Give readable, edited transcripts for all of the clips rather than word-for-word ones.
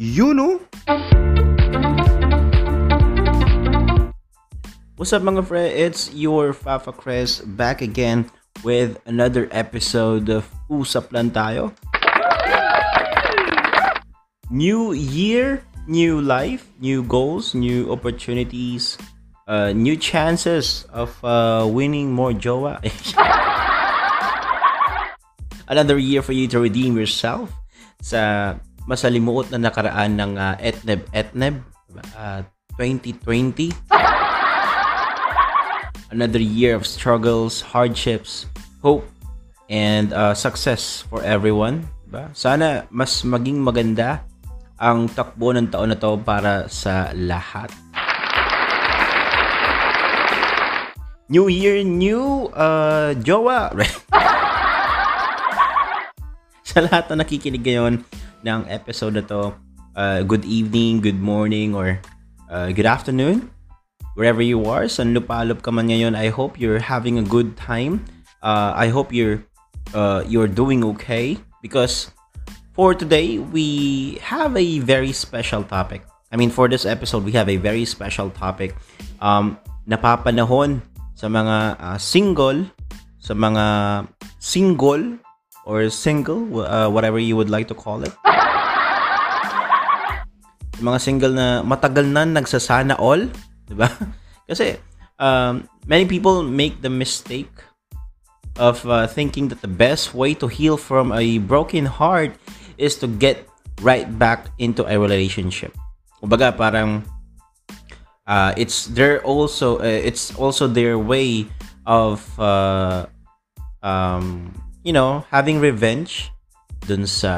You know? What's up mga friend? It's your Fafa Chris back again with another episode of Usa Plan Tayo. New year, new life, new goals, new opportunities, new chances of winning more jowa. Another year for you to redeem yourself sa masalimuot na nakaraan ng etneb 2020. Another year of struggles, hardships, hope, and success for everyone. Diba? Sana mas maging maganda ang takbo ng taon na to para sa lahat. New year, new jowa. Sa lahat na nakikinig ngayon ng episode na to, good evening, good morning, or good afternoon. Wherever you are, san lupalop ka man ngayon, I hope you're having a good time. I hope you're doing okay, because for today we have a very special topic. I mean, for this episode we have a very special topic. Napapanahon sa mga single or single, whatever you would like to call it. Mga single na matagal na nagsasana all. Diba? Kasi many people make the mistake of thinking that the best way to heal from a broken heart is to get right back into a relationship. Kumbaga parang it's also their way of having revenge dun sa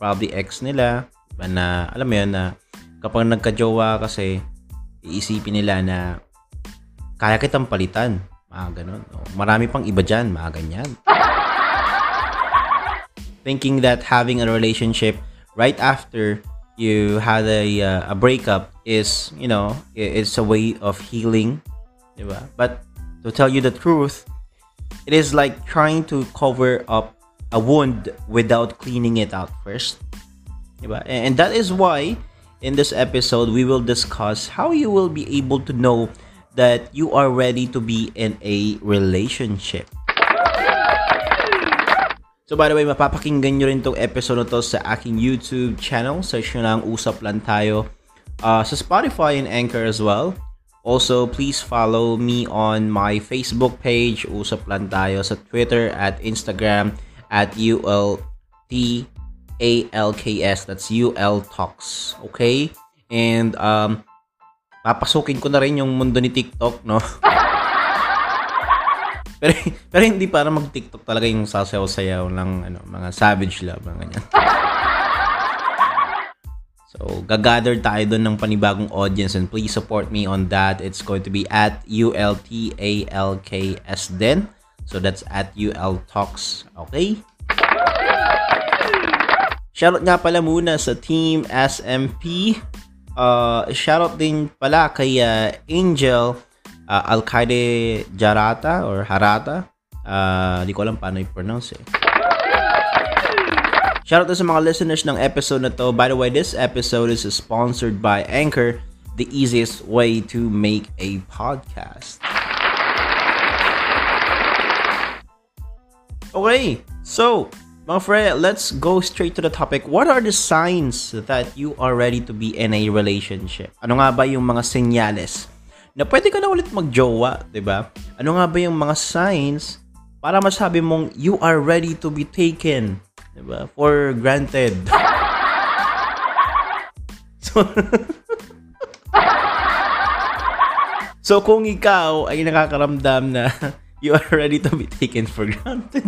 probably ex nila na alam mo yun, na kapag nagkajowa kasi iisipin nila na kaya kitang palitan, mga ganun. Marami pang iba dyan, mga ganyan. Thinking that having a relationship right after you had a breakup is, you know, it's a way of healing, diba? But to tell you the truth, it is like trying to cover up a wound without cleaning it out first, diba? And that is why in this episode, we will discuss how you will be able to know that you are ready to be in a relationship. So by the way, mapapakinggan nyo rin tong episode na to sa aking YouTube channel. Search nyo lang Usap Lang Tayo sa Spotify and Anchor as well. Also, please follow me on my Facebook page, Usap Lang Tayo, sa Twitter, at Instagram, at ULTALKS, that's UL Talks, okay? And papasukin ko na rin yung mundo ni TikTok, no? pero hindi para mag-TikTok talaga yung sasayaw-sayaw ng mga savage love, mga ganyan. So, gagather tayo doon ng panibagong audience, and please support me on that. It's going to be at ULTALKS then. So, that's at UL Talks, okay? Shoutout nga pala muna sa Team SMP. Shoutout din pala kay Angel, Al-Kaide Jarata or Harata. Di ko alam paano i-pronounce eh. Shoutout sa mga listeners ng episode na to. By the way, this episode is sponsored by Anchor, the easiest way to make a podcast. Okay, so my friend, let's go straight to the topic. What are the signs that you are ready to be in a relationship? Ano nga ba yung mga senyales na pwede ka na ulit magjowa, diba? Ano nga ba yung mga signs para masabi mong you are ready to be taken, diba? For granted. So kung ikaw ay nakakaramdam na you are ready to be taken for granted.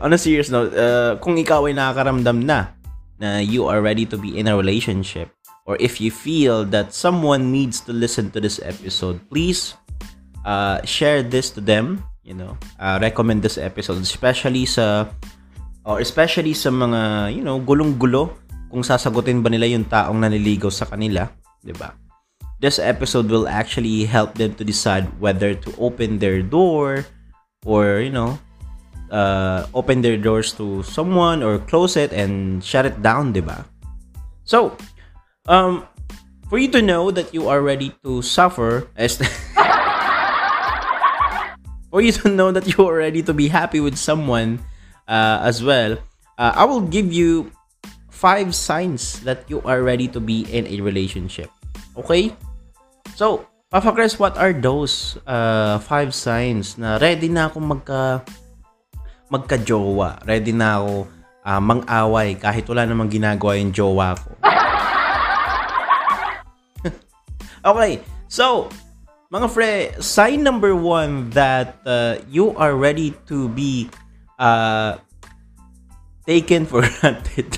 On a serious note, kung ikaw ay nakakaramdam na you are ready to be in a relationship, or if you feel that someone needs to listen to this episode, please share this to them, recommend this episode, especially sa mga, gulong-gulo kung sasagutin ba nila yung taong naniligaw sa kanila, 'di ba? This episode will actually help them to decide whether to open their door or open their doors to someone or close it and shut it down, diba? So, for you to know that you are ready to suffer, for you to know that you are ready to be happy with someone as well, I will give you 5 signs that you are ready to be in a relationship. Okay? So, Fafocrates, what are those 5 signs na ready na akong magka-jowa? Ready na ako mang-away kahit wala namang ginagawa yung jowa ko. Okay, so, mga fre, sign number 1 that you are ready to be taken for granted.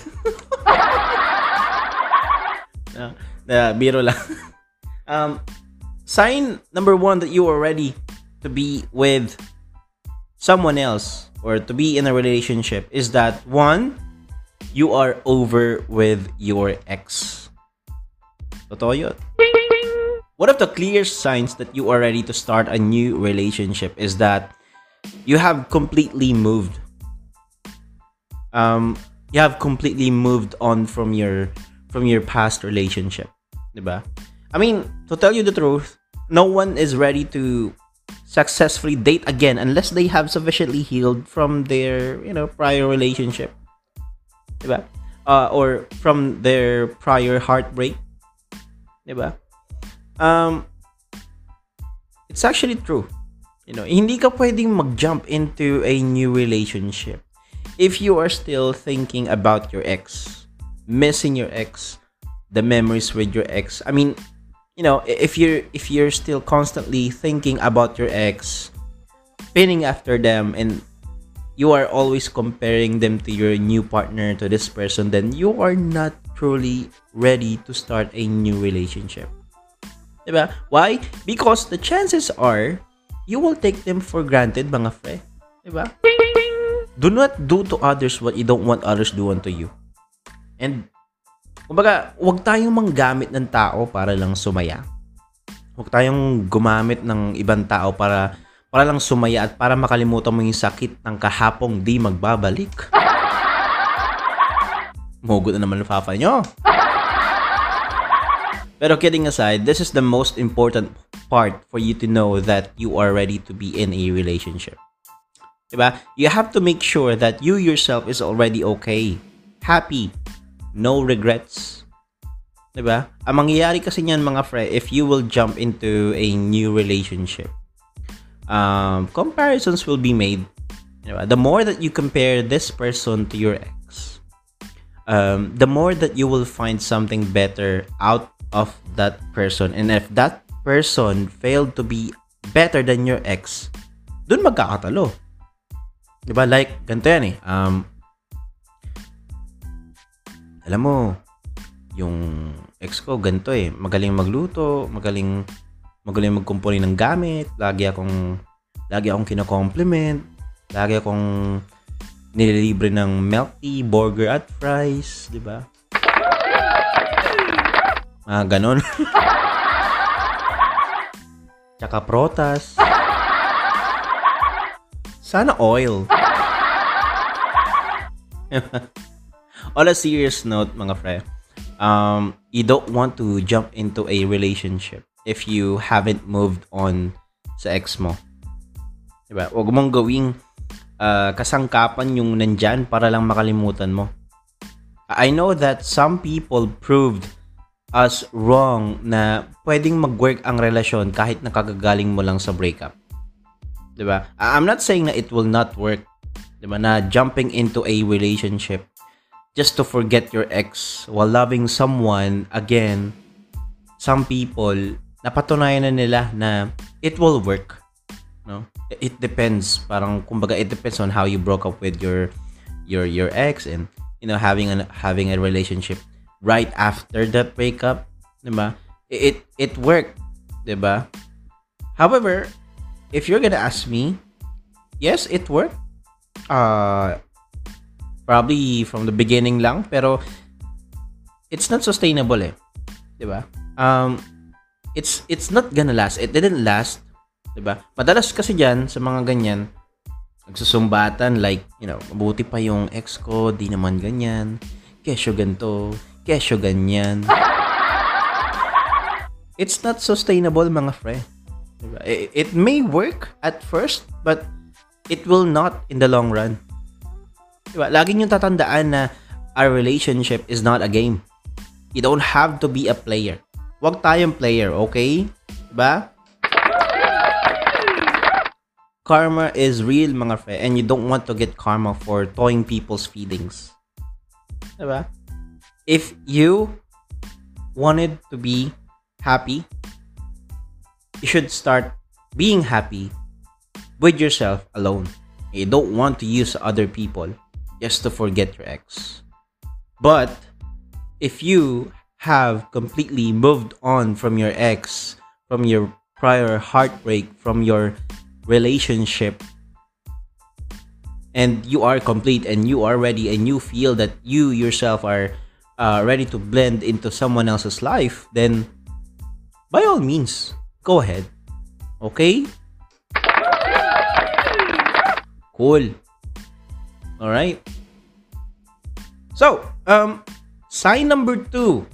Biro lang. Sign number 1 that you are ready to be with someone else or to be in a relationship is that, 1, you are over with your ex. Totoo yun. One of the clear signs that you are ready to start a new relationship is that you have completely moved. You have completely moved on from your past relationship, diba? I mean, to tell you the truth, no one is ready to successfully date again unless they have sufficiently healed from their, prior relationship, diba? Or from their prior heartbreak, diba? It's actually true. Hindi ka pwedeng mag-jump into a new relationship if you are still thinking about your ex, missing your ex, the memories with your ex. I mean, if you're still constantly thinking about your ex, pining after them, and you are always comparing them to your new partner, to this person, then you are not truly ready to start a new relationship. Diba? Why? Because the chances are you will take them for granted, mga fre. Diba? Do not do to others what you don't want others do unto you. And, kumbaga, huwag tayong manggamit ng tao para lang sumaya. Huwag tayong gumamit ng ibang tao para lang sumaya at para makalimutan mo yung sakit ng kahapong di magbabalik. Mogot na naman ang Fafa nyo. Pero kidding aside, this is the most important part for you to know that you are ready to be in a relationship. Diba? You have to make sure that you yourself is already okay, happy, no regrets. Diba? Ang mangyayari kasi niyan, mga fre, if you will jump into a new relationship, comparisons will be made. Diba? The more that you compare this person to your ex, the more that you will find something better out of that person, and if that person failed to be better than your ex, dun magkakatalo. Diba? Like, ganito yan eh. Alam mo, yung ex ko ganito eh. Magaling magluto, magaling magkumpuni ng gamit, lagi akong kinakompliment, lagi akong nililibre ng milk tea, burger at fries, diba? Ganon. Tsaka protas. Sana oil. On a serious note, mga fre, you don't want to jump into a relationship if you haven't moved on sa ex mo. Diba? Huwag mong gawing kasangkapan yung nandyan para lang makalimutan mo. I know that some people proved as wrong na pwedeng mag-work ang relasyon kahit nakagagaling mo lang sa breakup. Diba? I'm not saying na it will not work. Diba? Na jumping into a relationship just to forget your ex while loving someone again, some people, napatunayan na nila na it will work. No? It depends. Parang, kumbaga, it depends on how you broke up with your ex and, having a relationship right after that breakup, diba? It worked, diba? However, if you're gonna ask me, yes, it worked. Probably from the beginning lang, pero it's not sustainable, eh, diba? It's not gonna last. It didn't last, diba? Madalas kasi dyan sa mga ganyan, nagsusumbatan like, you know, mabuti pa yung ex ko, di naman ganyan, kesyo ganito, kesyo ganyan. It's not sustainable, mga friend. It may work at first, but it will not in the long run. Diba? Lagi niyong tatandaan na our relationship is not a game. You don't have to be a player. Huwag tayong player, okay? Diba? Karma is real, mga friend, and you don't want to get karma for toying people's feelings. Diba? If you wanted to be happy, you should start being happy with yourself alone. You don't want to use other people just to forget your ex. But if you have completely moved on from your ex, from your prior heartbreak, from your relationship, and you are complete and you are ready and you feel that you yourself are ready to blend into someone else's life, then by all means, go ahead. Okay? Cool. Alright. So, sign number 2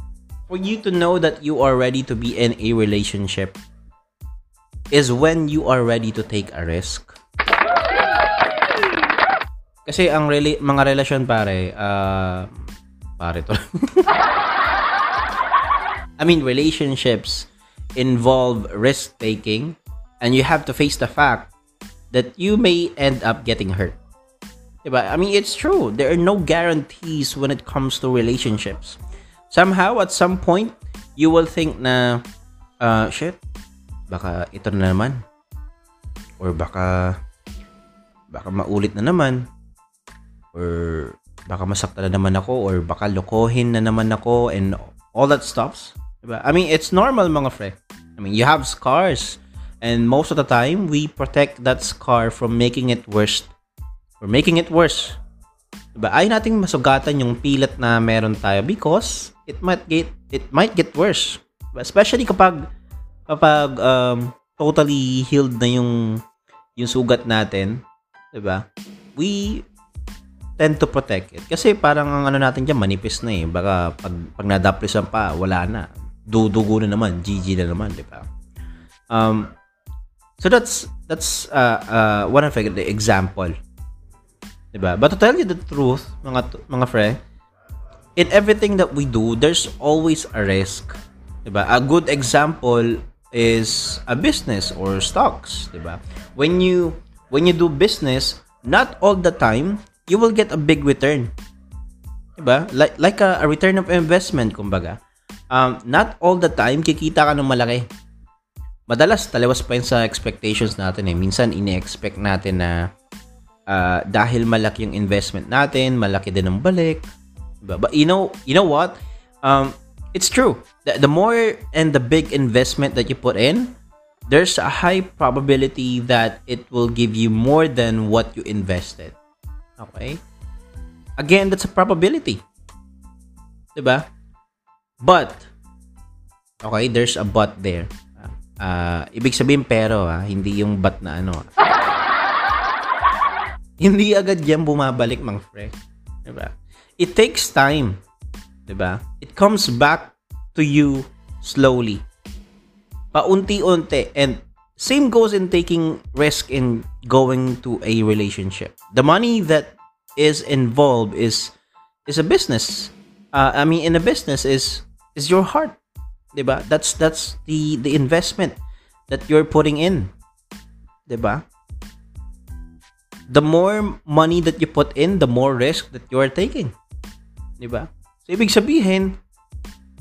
for you to know that you are ready to be in a relationship is when you are ready to take a risk. Kasi ang mga relasyon, pare to. I mean, relationships involve risk-taking, and you have to face the fact that you may end up getting hurt. Diba? I mean, it's true. There are no guarantees when it comes to relationships. Somehow, at some point, you will think na, shit, baka ito na naman. Or baka maulit na naman. Or baka masakta na naman ako. Or baka lokohin na naman ako. And all that stuff. Diba? I mean, it's normal, mga fre. I mean, you have scars. And most of the time, we protect that scar from making it worse. We're making it worse. Diba? Ayaw nating masugatan yung pilat na meron tayo because it might get worse. Diba? Especially kapag totally healed na yung sugat natin, 'di ba? We tend to protect it. Kasi parang ang ano natin diyan manipis na eh. Baka pag nadaplisan pa, wala na. Dudugo na naman, GG na naman, 'di ba? So that's one of the example. Diba? But to tell you the truth, mga fre, in everything that we do, there's always a risk. Diba? A good example is a business or stocks. Diba? When you do business, not all the time, you will get a big return. Diba? Like a return of investment, kumbaga. Not all the time, kikita ka ng malaki. Madalas, taliwas pa yun sa expectations natin. Eh. Minsan, ini-expect natin na dahil malaki yung investment natin, malaki din ang balik. Diba? But you know what? It's true. The more and the big investment that you put in, there's a high probability that it will give you more than what you invested. Okay? Again, that's a probability. Diba? But, okay, there's a but there. Ibig sabihin pero, hindi yung but na ano. Hindi agad yan bumabalik, mga friend. Diba? It takes time. Diba? It comes back to you slowly. Paunti-unti. And same goes in taking risk in going to a relationship. The money that is involved is a business. I mean, in a business is your heart. Diba? That's the investment that you're putting in. Diba? The more money that you put in, the more risk that you are taking. Diba? So, ibig sabihin,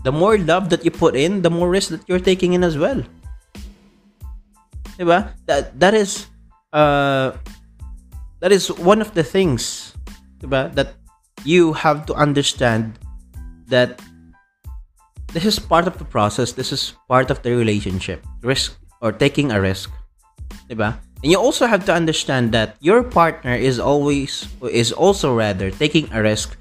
the more love that you put in, the more risk that you're taking in as well. Diba? That is one of the things, diba, that you have to understand that this is part of the process, this is part of the relationship. Risk, or taking a risk. Diba? And you also have to understand that your partner is also taking a risk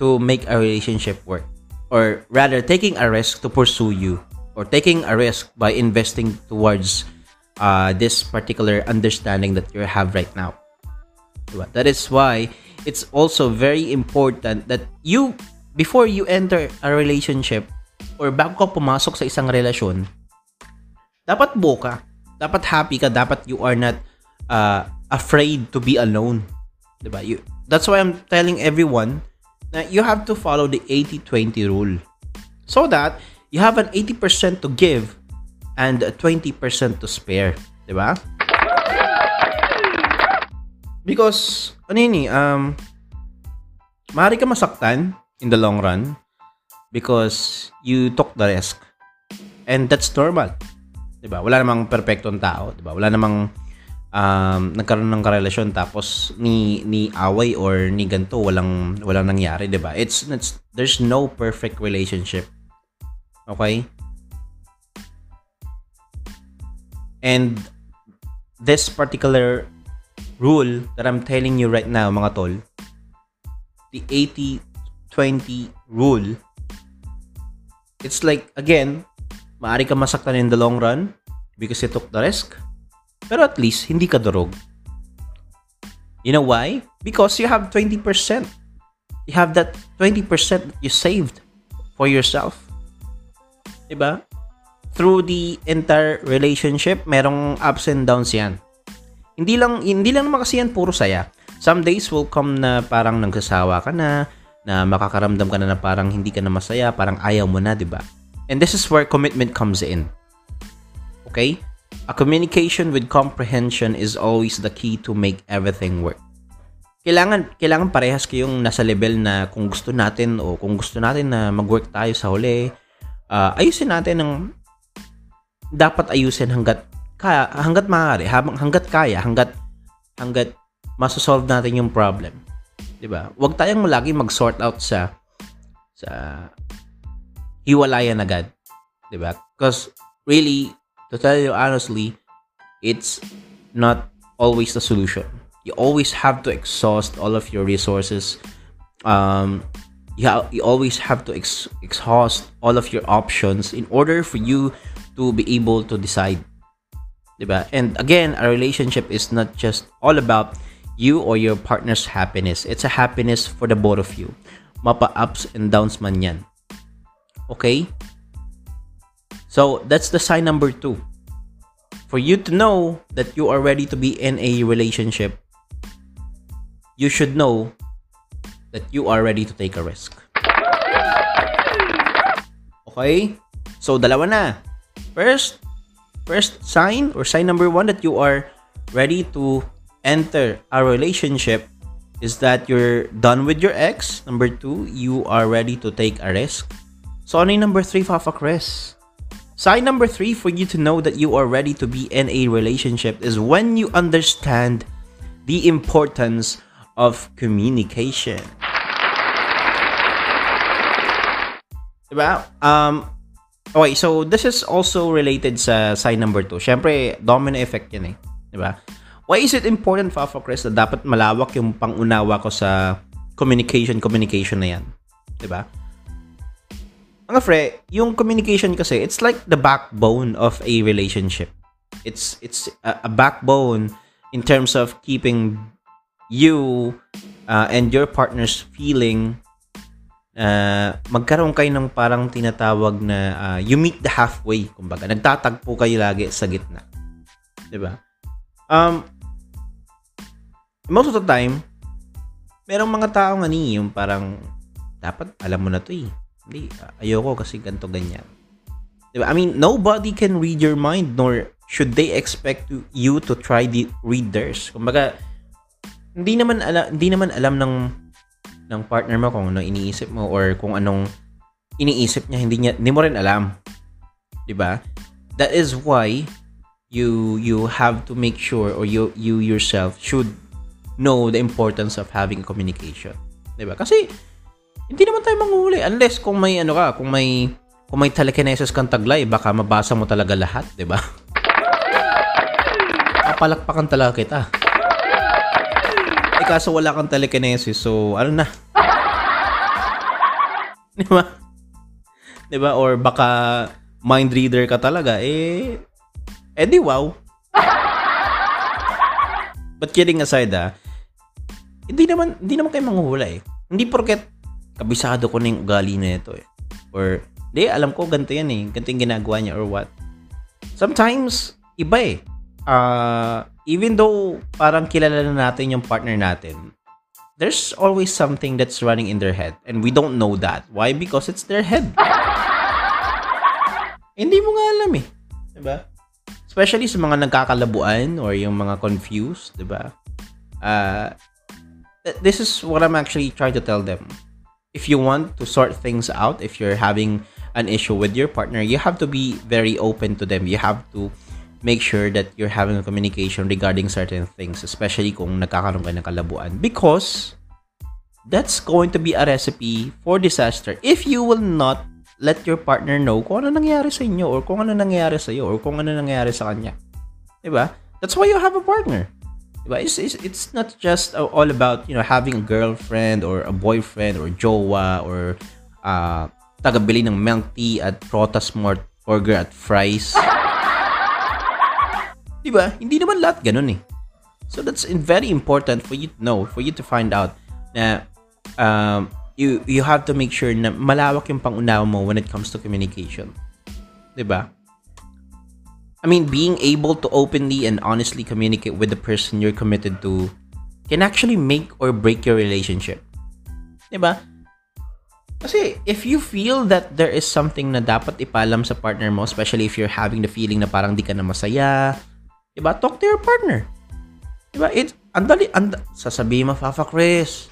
to make a relationship work. Or rather, taking a risk to pursue you. Or taking a risk by investing towards this particular understanding that you have right now. Diba? That is why it's also very important that you, before you enter a relationship or bago ka pumasok sa isang relasyon, dapat buo ka. Dapat happy ka. Dapat you are not afraid to be alone. Diba? That's why I'm telling everyone na you have to follow the 80-20 rule. So that you have an 80% to give and 20% to spare. Diba? Because, maaari ka masaktan in the long run because you took the risk. And that's normal. Diba? Wala namang perfectong tao. Diba? Wala namang nagkaroon ng karelasyon tapos ni away or ni ganto walang nangyari. Diba? It's there's no perfect relationship. Okay? And this particular rule that I'm telling you right now, mga tol, the 80-20 rule, it's like, again, maaari ka masaktan in the long run because you took the risk, pero at least, hindi ka durog. You know why? Because you have 20%. You have that 20% that you saved for yourself. Diba? Through the entire relationship, merong ups and downs yan. Hindi lang naman kasi yan puro saya. Some days will come na parang nagsasawa ka na makakaramdam ka na parang hindi ka na masaya, parang ayaw mo na, diba? And this is where commitment comes in. Okay? A communication with comprehension is always the key to make everything work. Kailangan parehas kayong nasa level na kung gusto natin na mag-work tayo sa huli, ayusin natin ang dapat ayusin hangga't maaari, hangga't masosolve natin yung problem. 'Di ba? Huwag tayong lagi mag-sort out sa hiwalayan agad. 'Di ba? Because really, to tell you honestly, it's not always the solution. You always have to exhaust all of your resources. You always have to exhaust all of your options in order for you to be able to decide. Diba? And again, a relationship is not just all about you or your partner's happiness. It's a happiness for the both of you. Mapa-ups and downs man yan. Okay? So, that's the sign number 2. For you to know that you are ready to be in a relationship, you should know that you are ready to take a risk. Okay? So, dalawa na. First sign or sign number 1 that you are ready to enter a relationship is that you're done with your ex. Number 2, you are ready to take a risk. So, ano yung number 3, Fafa Chris? Sign number 3 for you to know that you are ready to be in a relationship is when you understand the importance of communication. Diba? Okay, so this is also related sa sign number 2. Siyempre, domino effect yan eh. Diba? Why is it important, Fafocrates, na dapat malawak yung pangunawa ko sa communication na yan? Diba? Mga fre, yung communication kasi, it's like the backbone of a relationship. It's a backbone in terms of keeping you and your partner's feeling. Magkaroon kayo ng parang tinatawag na you meet the halfway, kumbaga nagtatagpo kayo lagi sa gitna, diba? Most of the time merong mga tao nga ni yung parang dapat alam mo na to eh, hindi, ayoko kasi ganto ganyan, diba? I mean, nobody can read your mind nor should they expect you to try to read theirs. Kumbaga hindi naman alam ng partner mo kung ano iniisip mo or kung anong iniisip niya, hindi mo rin alam. 'Di ba? That is why you have to make sure, or you yourself should know the importance of having communication. 'Di ba? Kasi hindi naman tayo manghuli unless kung may telekinesis kang taglay, baka mabasa mo talaga lahat, 'di ba? Papalakpakan talaga kita. Kaso wala kang telekinesis, so ano na. Diba? Diba? Or baka mind reader ka talaga, eh di wow. But kidding aside, hindi naman kayo manghuhula eh. Hindi porket kabisado ko na yung ugali na ito eh. Or, hindi, alam ko, ganito yan eh. Ganito yung ginagawa niya or what. Sometimes, iba eh. Even though parang kilala na natin yung partner natin, there's always something that's running in their head. And we don't know that. Why? Because it's their head. Hindi mo nga alam eh. Diba? Especially sa mga nagkakalabuan or yung mga confused. Diba? This is what I'm actually trying to tell them. If you want to sort things out, if you're having an issue with your partner, you have to be very open to them. You have to make sure that you're having a communication regarding certain things, especially kung nagkakaroon kayo ng kalabuan. Because that's going to be a recipe for disaster if you will not let your partner know kung ano nangyari sa inyo or kung ano nangyari sa iyo or kung ano nangyari sa kanya. Diba? That's why you have a partner. Diba? It's not just all about, you know, having a girlfriend or a boyfriend or jowa or tagabili ng milk tea at Protas Mart burger at fries. Diba? Hindi naman lahat ganun eh. So that's very important for you to know, for you to find out na you have to make sure na malawak yung pangunawa mo when it comes to communication. Diba? I mean, being able to openly and honestly communicate with the person you're committed to can actually make or break your relationship. Diba? Kasi if you feel that there is something na dapat ipalam sa partner mo, especially if you're having the feeling na parang di ka na masaya, diba? Talk to your partner. Diba? Sasabihin mo, Fafa Chris,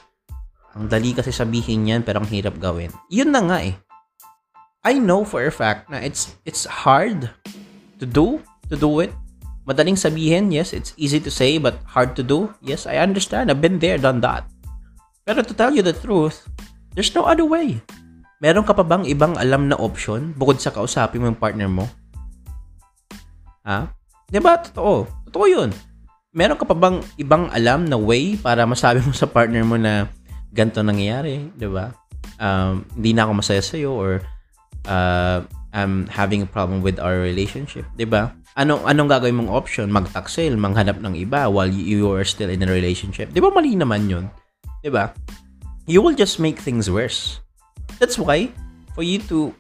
ang dali kasi sabihin yan pero ang hirap gawin. Yun na nga eh. I know for a fact na it's hard to do it. Madaling sabihin, yes, it's easy to say, but hard to do. Yes, I understand. I've been there, done that. Pero to tell you the truth, there's no other way. Meron ka pa bang ibang alam na option bukod sa kausapin mo yung partner mo? Ha? Diba? Totoo. Totoo yun. Meron ka pa bang ibang alam na way para masabi mo sa partner mo na ganito nangyayari? Diba? Hindi na ako masaya sa'yo or I'm having a problem with our relationship, 'di ba? Anong gagawin mong option? Magtaksil, manghanap ng iba while you are still in a relationship. 'Di ba mali naman 'yun? 'Di ba? You will just make things worse. That's why for you to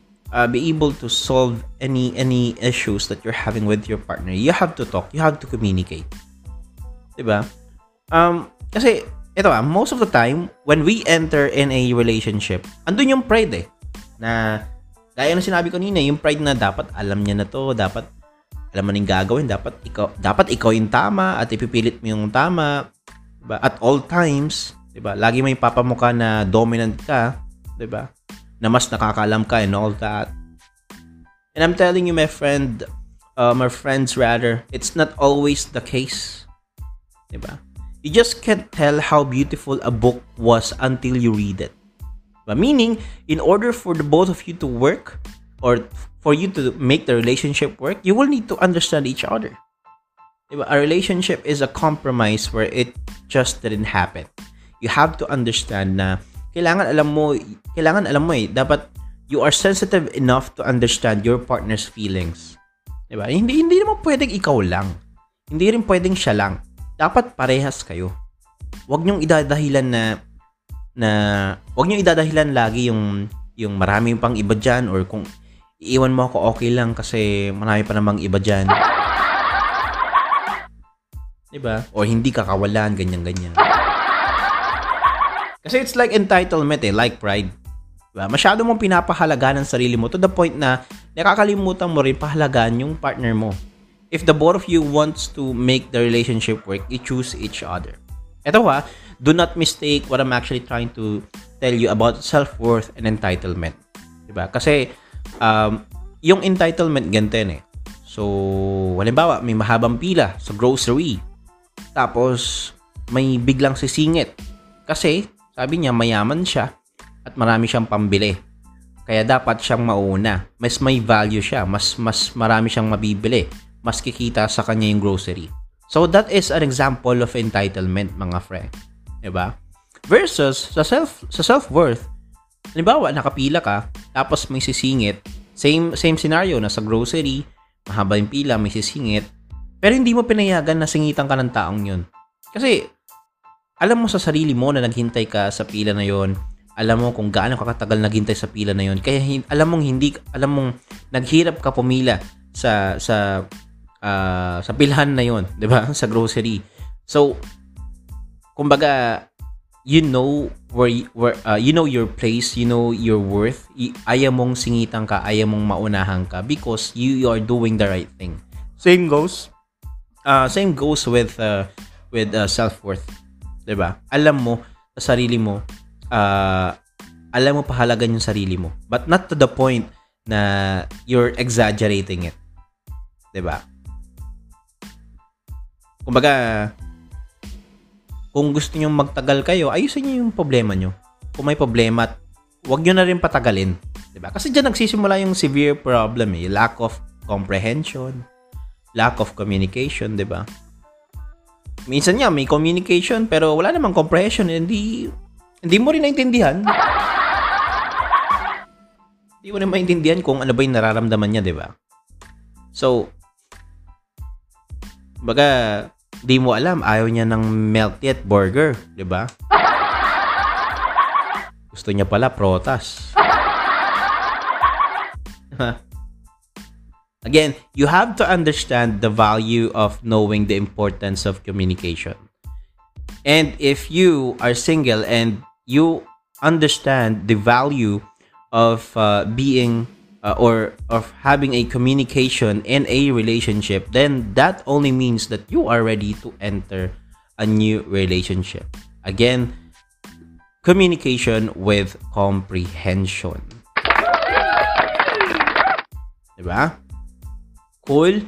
be able to solve any issues that you're having with your partner, you have to talk, you have to communicate. 'Di ba? Kasi ito most of the time when we enter in a relationship, andun yung pride eh na kaya na sinabi ko nina, yung pride na dapat alam niya na to, dapat alam mo nang gagawin, dapat ikaw yung tama at ipipilit mo yung tama, diba? At all times, 'di ba? Lagi may papamukha na dominant ka, 'di ba? Na mas nakakaalam ka and all that. And I'm telling you, my friends, it's not always the case. 'Di ba? You just can't tell how beautiful a book was until you read it. Meaning, in order for the both of you to work or for you to make the relationship work, you will need to understand each other. A relationship is a compromise where it just didn't happen. You have to understand na kailangan alam mo eh, dapat you are sensitive enough to understand your partner's feelings. Diba? Hindi naman pwedeng ikaw lang. Hindi rin pwedeng siya lang. Dapat parehas kayo. Huwag niyong idadahilan lagi yung marami pang iba dyan or kung iiwan mo ako okay lang kasi marami pa namang iba dyan. Diba? Or hindi kakawalan, ganyan-ganyan. Kasi it's like entitlement eh, like pride. Diba? Masyado mong pinapahalagaan ang sarili mo to the point na nakakalimutan mo rin pahalagaan yung partner mo. If the both of you wants to make the relationship work, you choose each other. Eto ha, do not mistake what I'm actually trying to tell you about self-worth and entitlement. Diba? Kasi, yung entitlement ganito yan eh. So, halimbawa, may mahabang pila sa grocery. Tapos, may biglang sisingit. Kasi, sabi niya, mayaman siya at marami siyang pambili. Kaya dapat siyang mauna. Mas may value siya. Mas marami siyang mabibili. Mas kikita sa kanya yung grocery. So, that is an example of entitlement, mga friend. Diba? Versus sa self-worth, halimbawa, nakapila ka, tapos may sisingit, same scenario, nasa grocery, mahaba yung pila, may sisingit, pero hindi mo pinayagan na singitan ka ng taong yun. Kasi, alam mo sa sarili mo na naghintay ka sa pila na yon. Alam mo kung gaano kakatagal naghintay sa pila na yon. Kaya alam mong naghirap ka pumila sa pilhan na yon, 'di ba? Sa grocery. So kumbaga, you know your place, you know your worth. Ayaw mong singitan ka, ayaw mong maunahan ka because you are doing the right thing. Same goes with self-worth. 'Di ba? Alam mo sa sarili mo, alam mo pahalagan yung sarili mo, but not to the point na you're exaggerating it. 'Di ba? Kumbaga, kung gusto niyo magtagal kayo, ayusin niyo yung problema niyo. Kung may problema, wag niyo na rin patagalin, 'di ba? Kasi diyan nagsisimula yung severe problem, eh, lack of comprehension, lack of communication, 'di ba? Minsan nga may communication pero wala namang comprehension, hindi mo rin naintindihan. Hindi mo rin maintindihan kung ano ba yung nararamdaman niya, 'di ba? So, baga, di mo alam, ayaw niya ng melt yet burger, 'di ba? Gusto niya pala protas. Again, you have to understand the value of knowing the importance of communication. And if you are single and you understand the value of being, or of having a communication in a relationship, then that only means that you are ready to enter a new relationship. Again, communication with comprehension. Diba? Cool?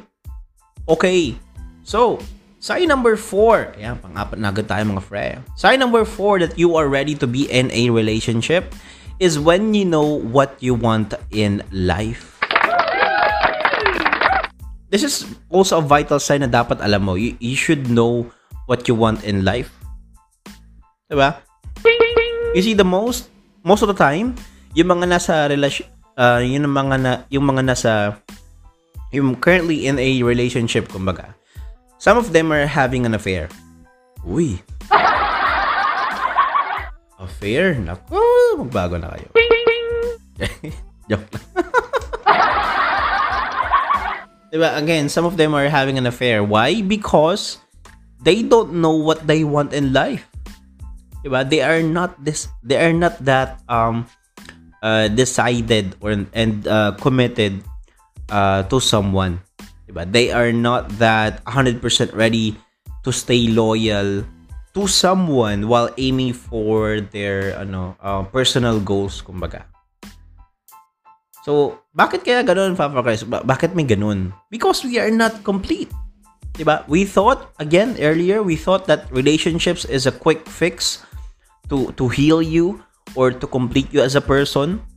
Okay. So, sign number 4. Ayan, pang-apat na agad tayo mga fre. Sign number 4 that you are ready to be in a relationship is when you know what you want in life. This is also a vital sign na dapat alam mo. You should know what you want in life. Diba? You see, the most of the time, yung mga nasa relasyon, yung currently in a relationship, kumbaga. Some of them are having an affair. Uy. Affair? Naku, magbago na kayo. Joke lang. Diba, again, some of them are having an affair. Why? Because they don't know what they want in life. Diba? They are not that decided and committed to someone, diba? They are not that 100% ready to stay loyal to someone while aiming for their personal goals, kumbaga. So, bakit kaya ganun, Fafocrates? Bakit may ganun? Because we are not complete, diba? We thought, again, earlier, that relationships is a quick fix to heal you or to complete you as a person.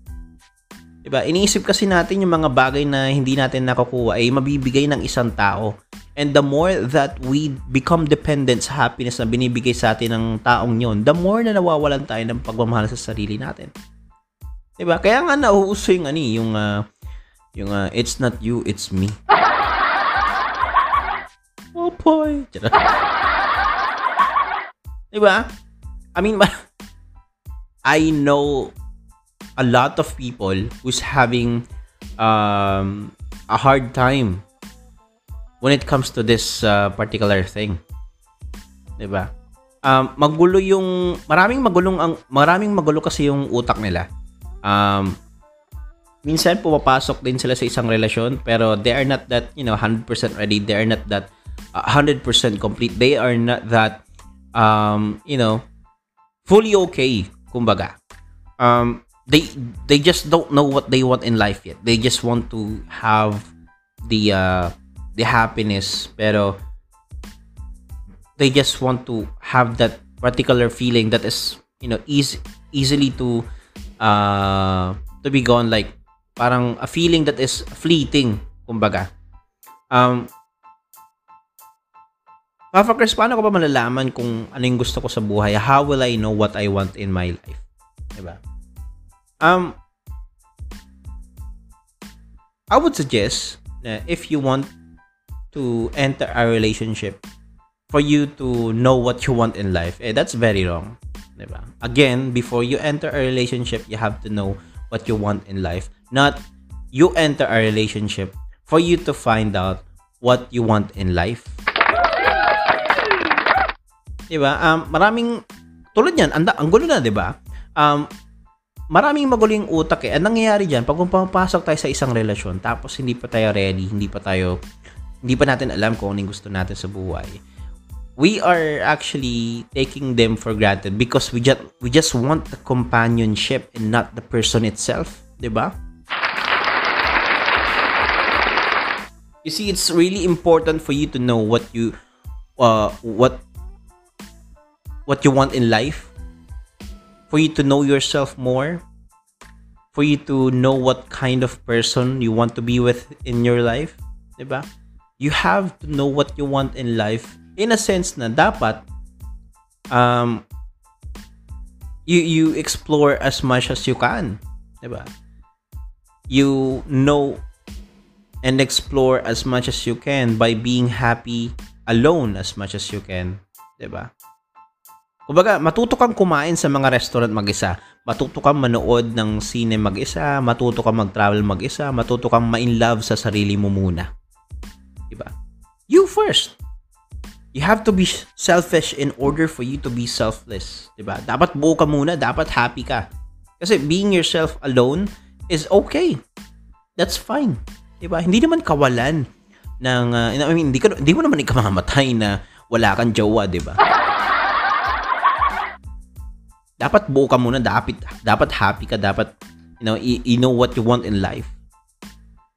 Diba? Iniisip kasi natin yung mga bagay na hindi natin nakukuha ay mabibigay ng isang tao. And the more that we become dependent sa happiness na binibigay sa atin ng taong yon, the more na nawawalan tayo ng pagmamahal sa sarili natin. Diba? Kaya nga nauuso yung it's not you, it's me. Oh boy. Diba? I mean, I know a lot of people who's having a hard time when it comes to this particular thing. 'Di ba? Magulo yung maraming magulo kasi yung utak nila. Minsan pumapasok din sila sa isang relasyon pero they are not that, 100% ready. They are not that 100% complete. They are not that fully okay, kumbaga. They just don't know what they want in life yet. They just want to have the happiness, pero they just want to have that particular feeling that is, easily to be gone, like parang a feeling that is fleeting, kumbaga. Papa Chris, paano ko ba malalaman kung ano yung gusto ko sa buhay? How will I know what I want in my life? Diba? I would suggest that if you want to enter a relationship, for you to know what you want in life, eh, that's very wrong. Diba? Again, before you enter a relationship, you have to know what you want in life. Not you enter a relationship for you to find out what you want in life. Diba? Maraming, tulad yan, ang gulo na, diba? Maraming maguling utak eh. Ang nangyayari dyan, pag pumapasok tayo sa isang relasyon, tapos hindi pa tayo ready, hindi pa natin alam kung anong gusto natin sa buhay. We are actually taking them for granted because we just want the companionship and not the person itself, diba? You see, it's really important for you to know what you want in life, for you to know yourself more, for you to know what kind of person you want to be with in your life, diba? You have to know what you want in life. In a sense na dapat you explore as much as you can, diba? You know and explore as much as you can by being happy alone as much as you can, diba? Kumbaga, matuto kang kumain sa mga restaurant mag-isa, matuto kang manood ng sine mag-isa, matuto kang mag-travel mag-isa, matuto kang ma-inlove sa sarili mo muna, diba? You first. You have to be selfish in order for you to be selfless, diba? Dapat buo ka muna, dapat happy ka. Kasi being yourself alone is okay. That's fine, diba? Hindi naman kawalan ng I mean, hindi mo naman ikamamatay na wala kang jowa, diba? Dapat buo ka muna, dapat happy ka, dapat you know what you want in life.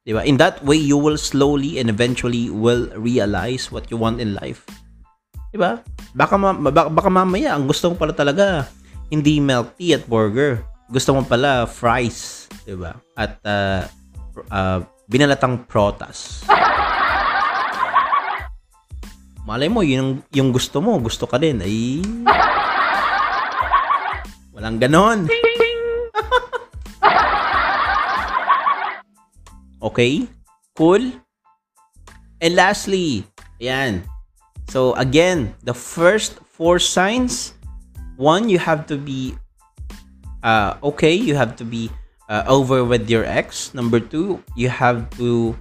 Diba? In that way, you will slowly and eventually will realize what you want in life. Diba? Baka mamaya, ang gusto mo pala talaga, hindi milk tea at burger. Gusto mo pala fries, diba? At binalatang protas. Malay mo, yung gusto mo, gusto ka din. Ay, walang ganon. Okay? Cool? And lastly, ayan. So, again, the first 4 signs. 1, you have to be okay. You have to be over with your ex. Number 2, you have to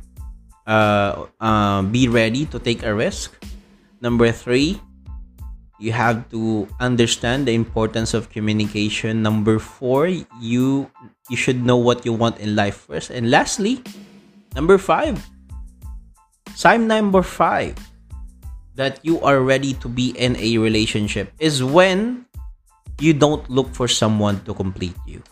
be ready to take a risk. Number 3, you have to understand the importance of communication. Number 4, you should know what you want in life first. And lastly, Sign number 5, that you are ready to be in a relationship is when you don't look for someone to complete you.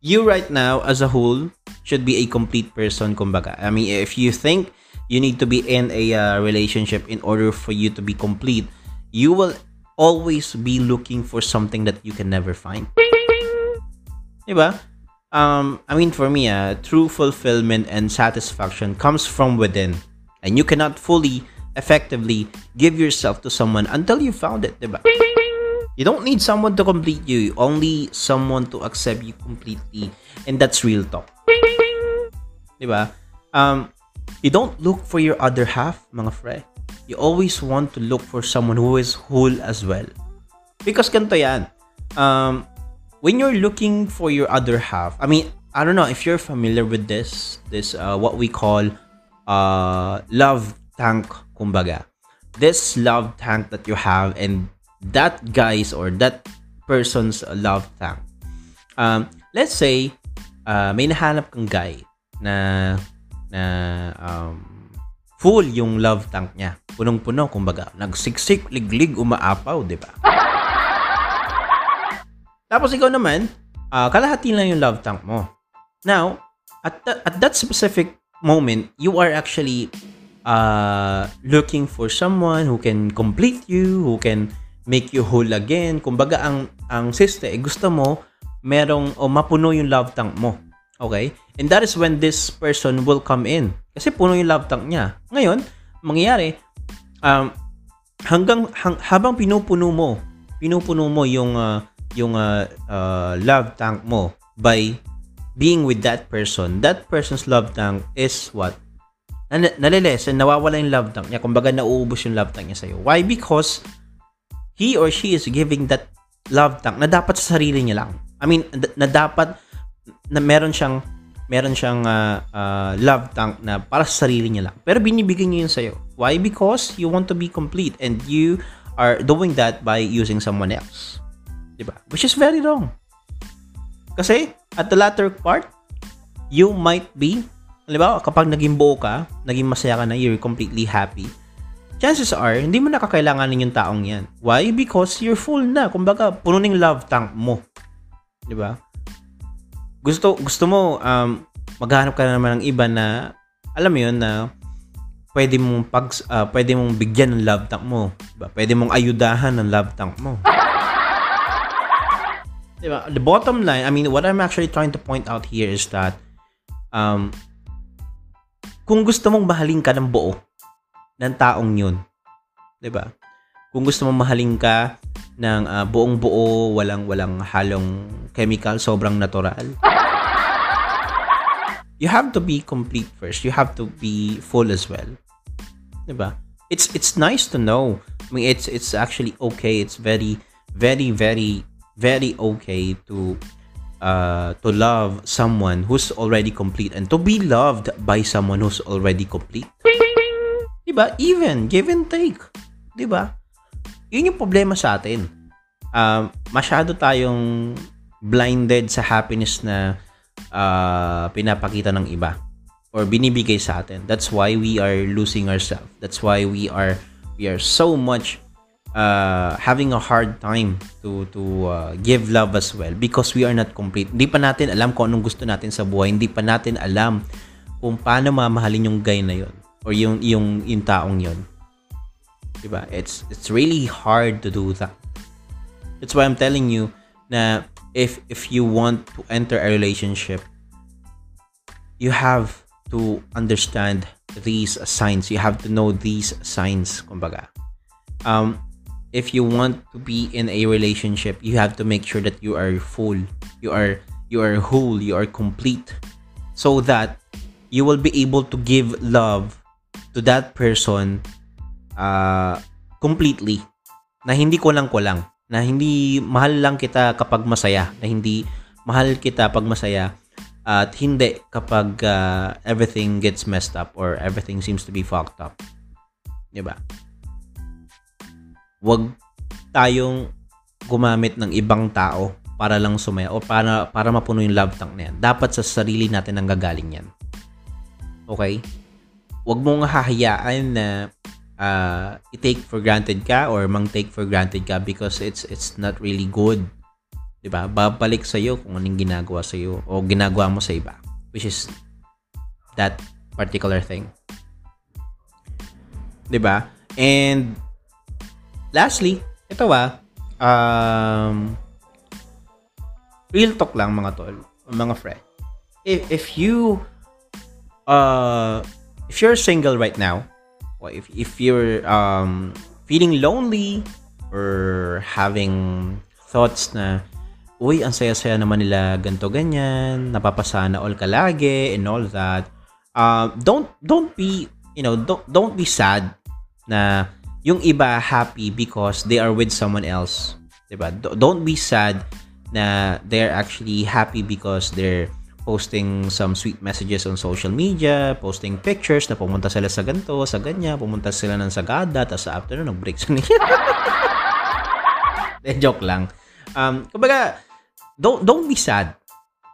You right now, as a whole, should be a complete person, kumbaga. I mean, if you think you need to be in a relationship in order for you to be complete, you will always be looking for something that you can never find. Diba? I mean, for me, true fulfillment and satisfaction comes from within, and you cannot fully, effectively give yourself to someone until you found it, diba? You don't need someone to complete you, only someone to accept you completely, and that's real talk, diba? You don't look for your other half, mga fre. You always want to look for someone who is whole as well, because ganito yan. When you're looking for your other half, I mean, I don't know if you're familiar with this what we call love tank, kumbaga. This love tank that you have, and that guy's or that person's love tank. Let's say may nahanap kang guy na full yung love tank niya. Punong-puno, kumbaga. Nagsiksik, liglig, umaapaw, di ba? Tapos ikaw naman, kalahati lang yung love tank mo. Now, at that specific moment, you are actually looking for someone who can complete you, who can make you whole again. Kumbaga, ang sister, gusto mo, merong mapuno yung love tank mo. Okay? And that is when this person will come in. Kasi puno yung love tank niya. Ngayon, mangyayari, habang pinupuno mo yung love tank mo by being with that person. That person's love tank is what? nalilesen, nawawala yung love tank niya. Kumbaga, nauubos yung love tank niya sa'yo. Why? Because he or she is giving that love tank na dapat sa sarili niya lang. I mean, na dapat na meron siyang love tank na para sa sarili niya lang. Pero binibigyan niya yun sa'yo. Why? Because you want to be complete and you are doing that by using someone else. Diba? Which is very wrong. Kasi, at the latter part, you might be, diba, kapag naging buo ka, naging masaya ka na, you're completely happy, chances are, hindi mo nakakailanganin yung taong yan. Why? Because you're full na. Kumbaga, puno ng love tank mo. Diba? Gusto mo, maghanap ka na naman ng iba na, alam mo yun, na pwede mong bigyan ng love tank mo. Diba? Pwede mong ayudahan ng love tank mo. Diba? The bottom line, I mean, what I'm actually trying to point out here is that kung gusto mong mahalin ka ng buo ng taong yun, diba? Kung gusto mong mahalin ka ng buong buo, walang halong chemical, sobrang natural, you have to be complete first. You have to be full as well. Diba? It's nice to know. I mean, it's actually okay. It's very, very, very, very okay to love someone who's already complete and to be loved by someone who's already complete. Diba? Even, give and take. Diba? Yun yung problema sa atin. Masyado tayong blinded sa happiness na pinapakita ng iba or binibigay sa atin. That's why we are losing ourselves. That's why we are so much having a hard time to give love as well because we are not complete. Hindi pa natin alam kung anong gusto natin sa buhay. Hindi pa natin alam kung paano mamahalin yung guy na yon or yung taong yon. Diba? It's really hard to do that. That's why I'm telling you na if you want to enter a relationship, you have to understand these signs. You have to know these signs, kumbaga. If you want to be in a relationship, you have to make sure that you are full, you are whole, you are complete, so that you will be able to give love to that person completely. Na hindi kulang, na hindi mahal lang kita kapag masaya, na hindi mahal kita pag masaya, at hindi kapag everything gets messed up or everything seems to be fucked up. Diba? Huwag tayong gumamit ng ibang tao para lang sumaya o para mapuno yung love tank na yan. Dapat sa sarili natin ang gagaling yan. Okay? Huwag mong hahayaan na i-take for granted ka or mang-take for granted ka because it's not really good. Diba? Babalik sa'yo kung anong ginagawa sa'yo o ginagawa mo sa iba. Which is that particular thing. Diba? And lastly, ito real talk lang mga tol, mga friend. If you're single right now, or if you're feeling lonely or having thoughts na, uy, ang saya-saya naman nila ganto ganyan, napapasana all ka lagi and all that, don't be sad na yung iba happy because they are with someone else. Diba? Don't be sad na they're actually happy because they're posting some sweet messages on social media, posting pictures na pumunta sila sa ganito, sa ganyan, pumunta sila ng Sagada, tapos sa afternoon, nag-break sa nila. Joke lang. Kumbaga, don't be sad.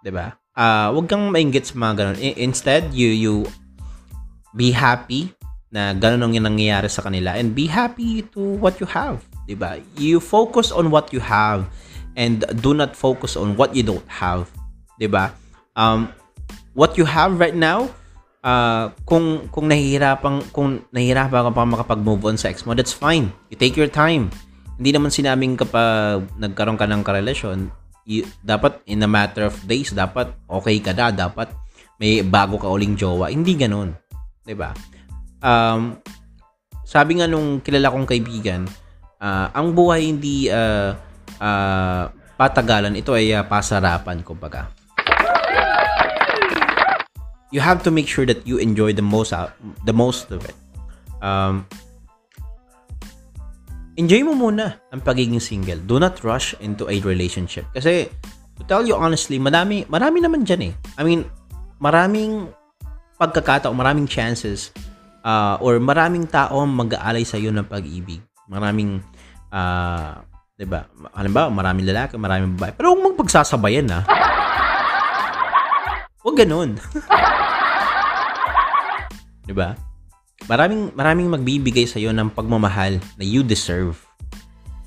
Diba? Huwag kang mainggit sa mga ganun. Instead, you be happy na ganun yung nangyayari sa kanila and be happy to what you have, diba? You focus on what you have and do not focus on what you don't have, diba? What you have right now, kung nahihirapan ka pa makapag-move on sa ex mo, that's fine. You take your time. Hindi naman sinabing kapag nagkaroon ka ng karelasyon, dapat in a matter of days, dapat okay ka na, dapat may bago ka uling jowa. Hindi ganun, diba? Sabi nga nung kilala kong kaibigan, ang buhay hindi patagalan, ito ay pasarapan, kumbaga. you have to make sure that you enjoy the most of it. Enjoy mo muna ang pagiging single. Do not rush into a relationship. Kasi, to tell you honestly, marami naman dyan eh. I mean, maraming pagkakataon, maraming chances, or maraming tao mag-aalay sa'yo ng pag-ibig. Maraming, diba? Halimbawa, maraming lalaki, maraming babae. Pero huwag magpagsasabayan ah. Huwag ganun. Diba? Maraming magbibigay sa'yo ng pagmamahal na you deserve.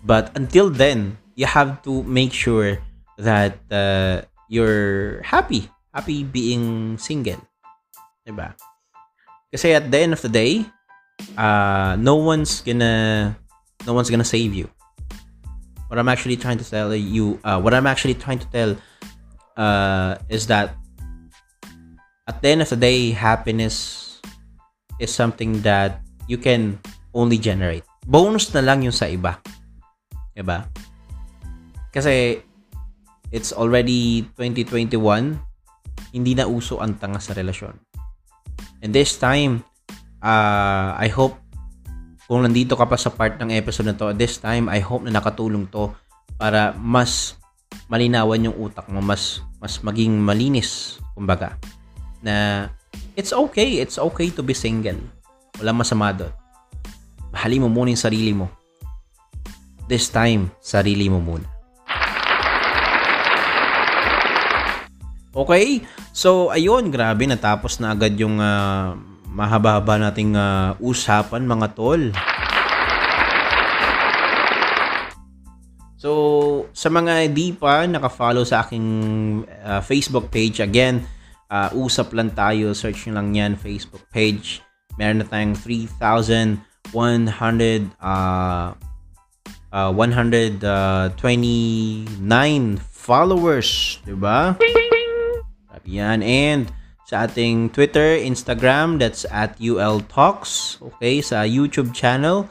But until then, you have to make sure that you're happy. Happy being single. Diba? Kasi at the end of the day, no one's gonna save you. What I'm actually trying to tell is that at the end of the day, happiness is something that you can only generate. Bonus na lang yun sa iba. Diba? Kasi it's already 2021. Hindi na uso ang tanga sa relasyon. And this time, I hope kung nandito ka pa sa part ng episode na to, this time, I hope na nakatulong to para mas malinawan yung utak mo. Mas maging malinis, kumbaga. Na It's okay to be single. Walang masama doon. Mahalin mo muna yung sarili mo. This time, sarili mo muna. Okay? So, ayun. Grabe, natapos na agad yung mahaba-haba nating usapan, mga tol. So, sa mga di pa nakafollow sa aking Facebook page, again, Usa Plan Tayo, search nyo lang yan, Facebook page. Meron na tayong 3,129 followers, diba? Yan. And sa ating Twitter, Instagram, that's at UL Talks. Okay, sa YouTube channel,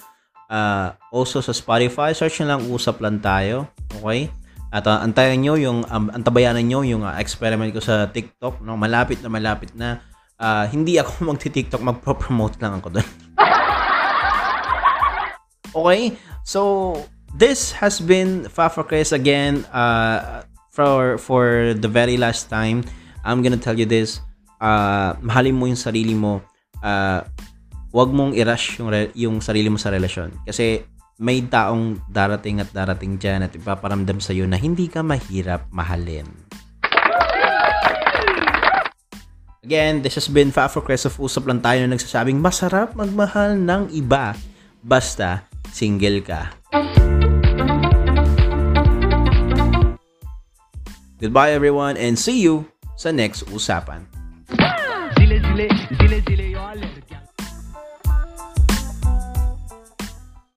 also sa Spotify, search nyo lang Usa Plan Tayo. Okay? At antabayanan nyo yung experiment ko sa TikTok. No? Malapit na. Hindi ako magti-TikTok, magpo-promote lang ako doon. Okay? So, this has been Fafa Chris again. For the very last time, I'm gonna tell you this. Mahalin mo yung sarili mo. Huwag mong i-rush yung sarili mo sa relasyon. Kasi, may taong darating dyan at ipaparamdam sa'yo na hindi ka mahirap mahalin. Again, this has been Fa-Frogressive. Usap lang tayo na nagsasabing masarap magmahal ng iba basta single ka. Goodbye everyone and see you sa next usapan.